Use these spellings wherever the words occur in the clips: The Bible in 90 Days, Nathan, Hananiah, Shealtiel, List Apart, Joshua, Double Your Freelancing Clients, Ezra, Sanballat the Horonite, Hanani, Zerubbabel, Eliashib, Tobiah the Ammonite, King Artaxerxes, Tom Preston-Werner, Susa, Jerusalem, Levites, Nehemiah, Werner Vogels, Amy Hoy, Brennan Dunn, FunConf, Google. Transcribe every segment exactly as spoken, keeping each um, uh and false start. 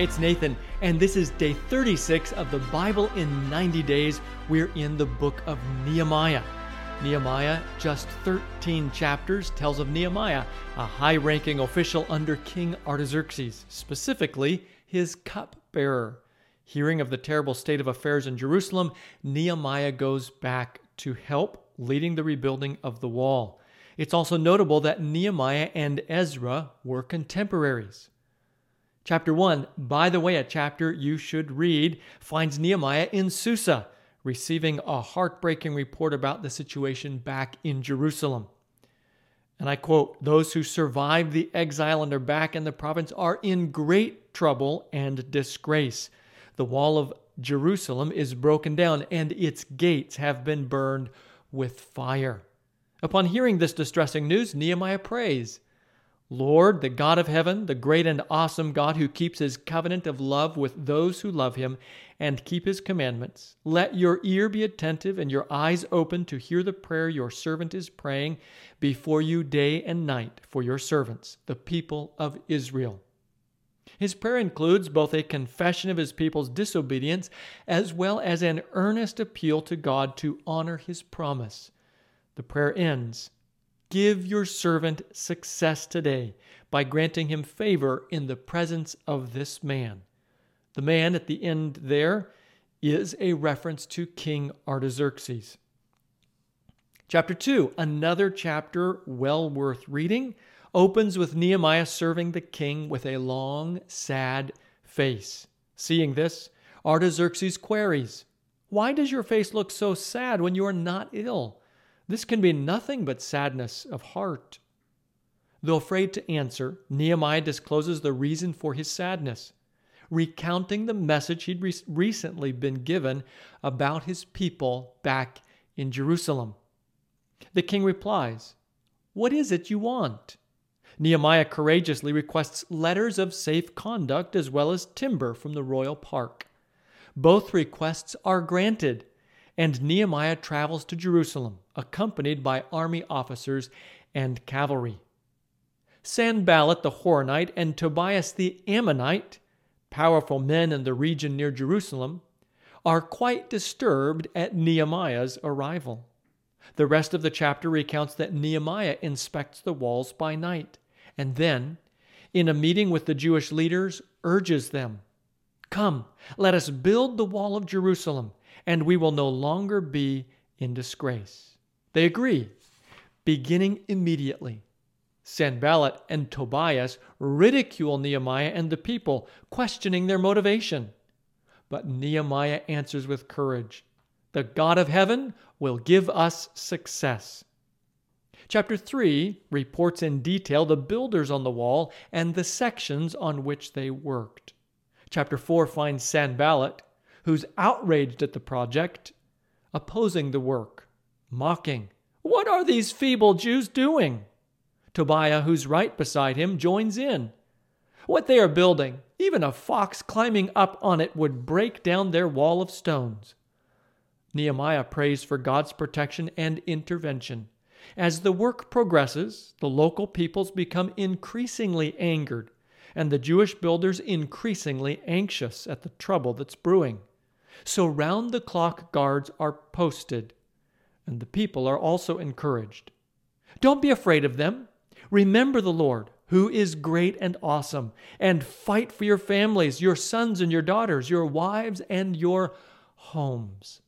It's Nathan, and this is day thirty-six of the Bible in ninety days. We're in the book of Nehemiah. Nehemiah, just thirteen chapters, tells of Nehemiah, a high-ranking official under King Artaxerxes, specifically his cupbearer. Hearing of the terrible state of affairs in Jerusalem, Nehemiah goes back to help, leading the rebuilding of the wall. It's also notable that Nehemiah and Ezra were contemporaries. Chapter one, by the way, a chapter you should read, finds Nehemiah in Susa, receiving a heartbreaking report about the situation back in Jerusalem. And I quote, "Those who survived the exile and are back in the province are in great trouble and disgrace. The wall of Jerusalem is broken down, and its gates have been burned with fire." Upon hearing this distressing news, Nehemiah prays, "Lord, the God of heaven, the great and awesome God who keeps his covenant of love with those who love him and keep his commandments, let your ear be attentive and your eyes open to hear the prayer your servant is praying before you day and night for your servants, the people of Israel." His prayer includes both a confession of his people's disobedience as well as an earnest appeal to God to honor his promise. The prayer ends, "Give your servant success today by granting him favor in the presence of this man." The man at the end there is a reference to King Artaxerxes. Chapter two, another chapter well worth reading, opens with Nehemiah serving the king with a long, sad face. Seeing this, Artaxerxes queries, "Why does your face look so sad when you are not ill? This can be nothing but sadness of heart." Though afraid to answer, Nehemiah discloses the reason for his sadness, recounting the message he'd re- recently been given about his people back in Jerusalem. The king replies, "What is it you want?" Nehemiah courageously requests letters of safe conduct as well as timber from the royal park. Both requests are granted, and Nehemiah travels to Jerusalem, accompanied by army officers and cavalry. Sanballat the Horonite and Tobiah the Ammonite, powerful men in the region near Jerusalem, are quite disturbed at Nehemiah's arrival. The rest of the chapter recounts that Nehemiah inspects the walls by night, and then, in a meeting with the Jewish leaders, urges them, "Come, let us build the wall of Jerusalem, and we will no longer be in disgrace." They agree, beginning immediately. Sanballat and Tobias ridicule Nehemiah and the people, questioning their motivation. But Nehemiah answers with courage, "The God of heaven will give us success." Chapter three reports in detail the builders on the wall and the sections on which they worked. Chapter four finds Sanballat, who's outraged at the project, opposing the work, mocking, "What are these feeble Jews doing?" Tobiah, who's right beside him, joins in, "What they are building, even a fox climbing up on it would break down their wall of stones." Nehemiah prays for God's protection and intervention. As the work progresses, the local peoples become increasingly angered, and the Jewish builders increasingly anxious at the trouble that's brewing. So round-the-clock guards are posted, and the people are also encouraged. "Don't be afraid of them. Remember the Lord, who is great and awesome, and fight for your families, your sons and your daughters, your wives and your homes."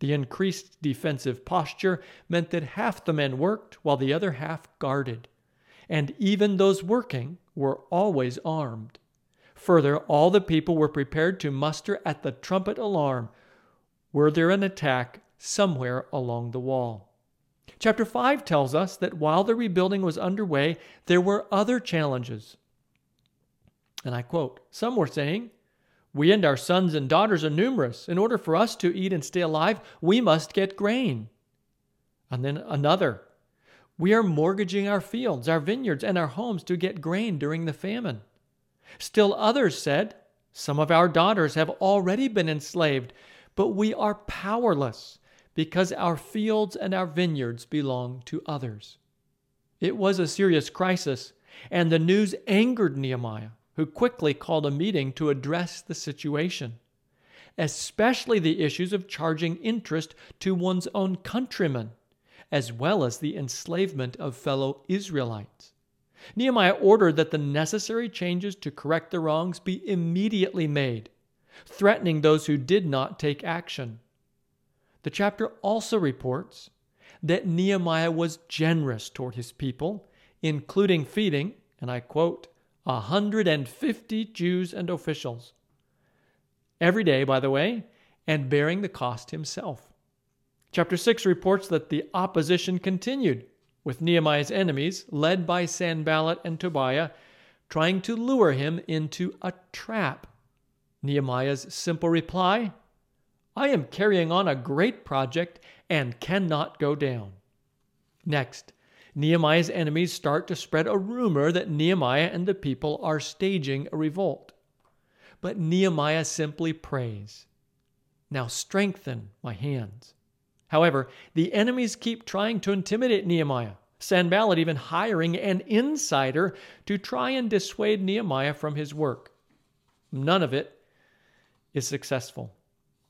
The increased defensive posture meant that half the men worked while the other half guarded, and even those working were always armed. Further, all the people were prepared to muster at the trumpet alarm were there an attack somewhere along the wall. Chapter five tells us that while the rebuilding was underway, there were other challenges. And I quote, "Some were saying, 'We and our sons and daughters are numerous. In order for us to eat and stay alive, we must get grain.' And then another, 'We are mortgaging our fields, our vineyards, and our homes to get grain during the famine.' Still others said, 'Some of our daughters have already been enslaved, but we are powerless because our fields and our vineyards belong to others.'" It was a serious crisis, and the news angered Nehemiah, who quickly called a meeting to address the situation, especially the issues of charging interest to one's own countrymen, as well as the enslavement of fellow Israelites. Nehemiah ordered that the necessary changes to correct the wrongs be immediately made, threatening those who did not take action. The chapter also reports that Nehemiah was generous toward his people, including feeding, and I quote, one hundred fifty Jews and officials, every day, by the way, and bearing the cost himself. Chapter six reports that the opposition continued, with Nehemiah's enemies, led by Sanballat and Tobiah, trying to lure him into a trap. Nehemiah's simple reply, "I am carrying on a great project and cannot go down." Next, Nehemiah's enemies start to spread a rumor that Nehemiah and the people are staging a revolt. But Nehemiah simply prays, "Now strengthen my hands." However, the enemies keep trying to intimidate Nehemiah, Sanballat even hiring an insider to try and dissuade Nehemiah from his work. None of it is successful,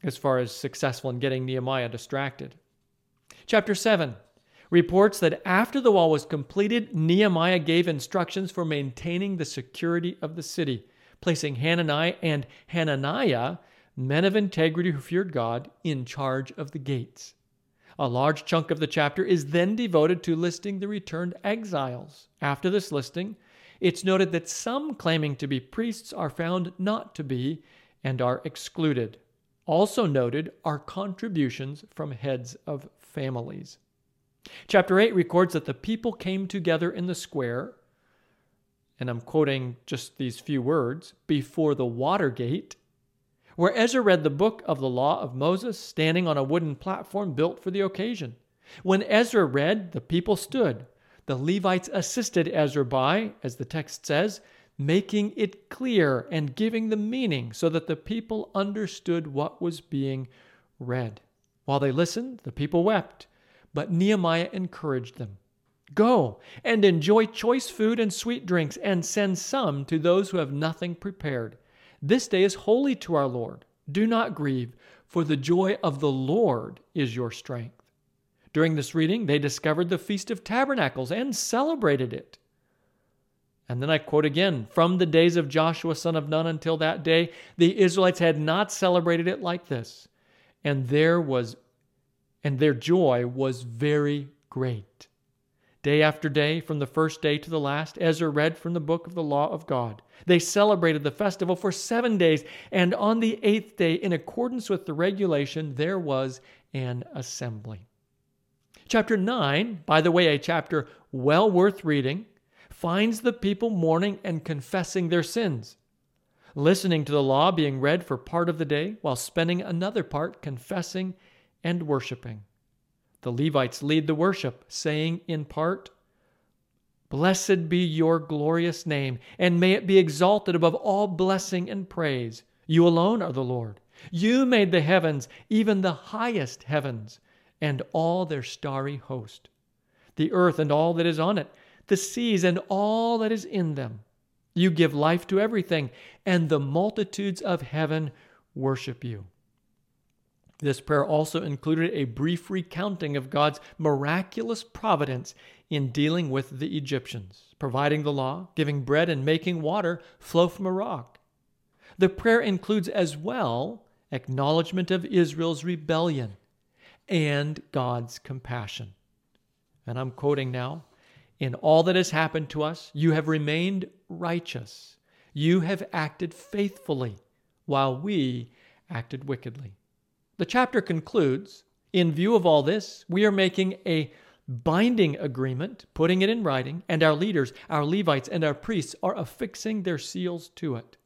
as far as successful in getting Nehemiah distracted. Chapter seven reports that after the wall was completed, Nehemiah gave instructions for maintaining the security of the city, placing Hanani and Hananiah, men of integrity who feared God, in charge of the gates. A large chunk of the chapter is then devoted to listing the returned exiles. After this listing, it's noted that some claiming to be priests are found not to be and are excluded. Also noted are contributions from heads of families. Chapter eight records that the people came together in the square, and I'm quoting just these few words, before the water gate, where Ezra read the book of the law of Moses standing on a wooden platform built for the occasion. When Ezra read, the people stood. The Levites assisted Ezra by, as the text says, making it clear and giving the meaning so that the people understood what was being read. While they listened, the people wept, but Nehemiah encouraged them. "Go and enjoy choice food and sweet drinks, and send some to those who have nothing prepared. This day is holy to our Lord. Do not grieve, for the joy of the Lord is your strength." During this reading, they discovered the Feast of Tabernacles and celebrated it. And then I quote again, "From the days of Joshua son of Nun until that day, the Israelites had not celebrated it like this, and there was, and their joy was very great." Day after day, from the first day to the last, Ezra read from the book of the law of God. They celebrated the festival for seven days, and on the eighth day, in accordance with the regulation, there was an assembly. Chapter nine, by the way, a chapter well worth reading, finds the people mourning and confessing their sins, listening to the law being read for part of the day, while spending another part confessing and worshiping. The Levites lead the worship, saying in part, "Blessed be your glorious name, and may it be exalted above all blessing and praise. You alone are the Lord. You made the heavens, even the highest heavens, and all their starry host, the earth and all that is on it, the seas and all that is in them. You give life to everything, and the multitudes of heaven worship you." This prayer also included a brief recounting of God's miraculous providence in dealing with the Egyptians, providing the law, giving bread, and making water flow from a rock. The prayer includes as well acknowledgement of Israel's rebellion and God's compassion. And I'm quoting now, "In all that has happened to us, you have remained righteous. You have acted faithfully, while we acted wickedly." The chapter concludes, "In view of all this, we are making a binding agreement, putting it in writing, and our leaders, our Levites, and our priests are affixing their seals to it."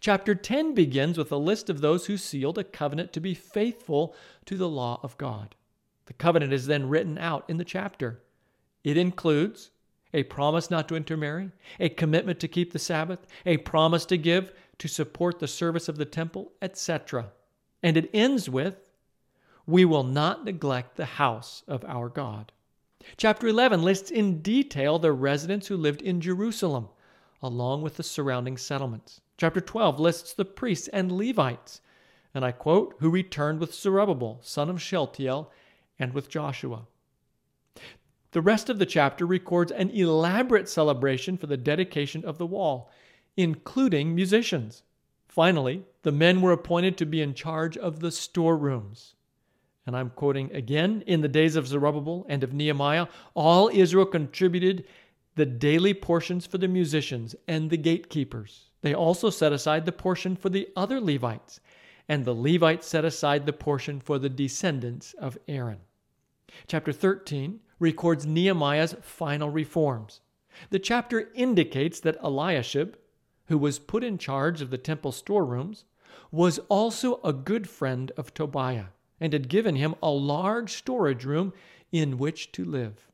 Chapter ten begins with a list of those who sealed a covenant to be faithful to the law of God. The covenant is then written out in the chapter. It includes a promise not to intermarry, a commitment to keep the Sabbath, a promise to give to support the service of the temple, et cetera. And it ends with, "We will not neglect the house of our God." Chapter eleven lists in detail the residents who lived in Jerusalem, along with the surrounding settlements. Chapter twelve lists the priests and Levites, and I quote, who returned with Zerubbabel, son of Shealtiel, and with Joshua. The rest of the chapter records an elaborate celebration for the dedication of the wall, including musicians. Finally, the men were appointed to be in charge of the storerooms. And I'm quoting again, in the days of Zerubbabel and of Nehemiah, all Israel contributed the daily portions for the musicians and the gatekeepers. They also set aside the portion for the other Levites, and the Levites set aside the portion for the descendants of Aaron. Chapter thirteen records Nehemiah's final reforms. The chapter indicates that Eliashib, who was put in charge of the temple storerooms, was also a good friend of Tobiah, and had given him a large storage room in which to live.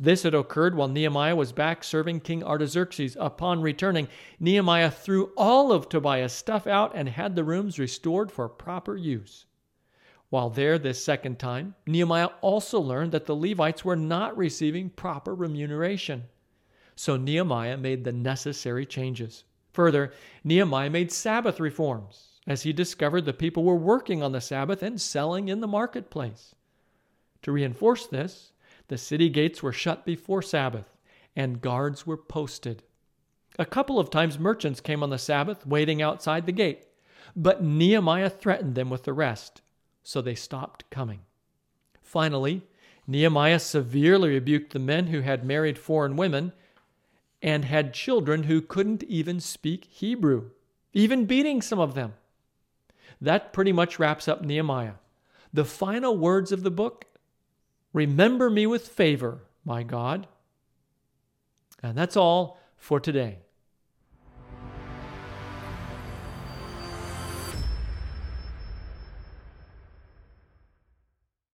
This had occurred while Nehemiah was back serving King Artaxerxes. Upon returning, Nehemiah threw all of Tobiah's stuff out and had the rooms restored for proper use. While there this second time, Nehemiah also learned that the Levites were not receiving proper remuneration. So Nehemiah made the necessary changes. Further, Nehemiah made Sabbath reforms, as he discovered the people were working on the Sabbath and selling in the marketplace. To reinforce this, the city gates were shut before Sabbath, and guards were posted. A couple of times merchants came on the Sabbath, waiting outside the gate, but Nehemiah threatened them with arrest, so they stopped coming. Finally, Nehemiah severely rebuked the men who had married foreign women and had children who couldn't even speak Hebrew, even beating some of them. That pretty much wraps up Nehemiah. The final words of the book: remember me with favor, my God. And that's all for today.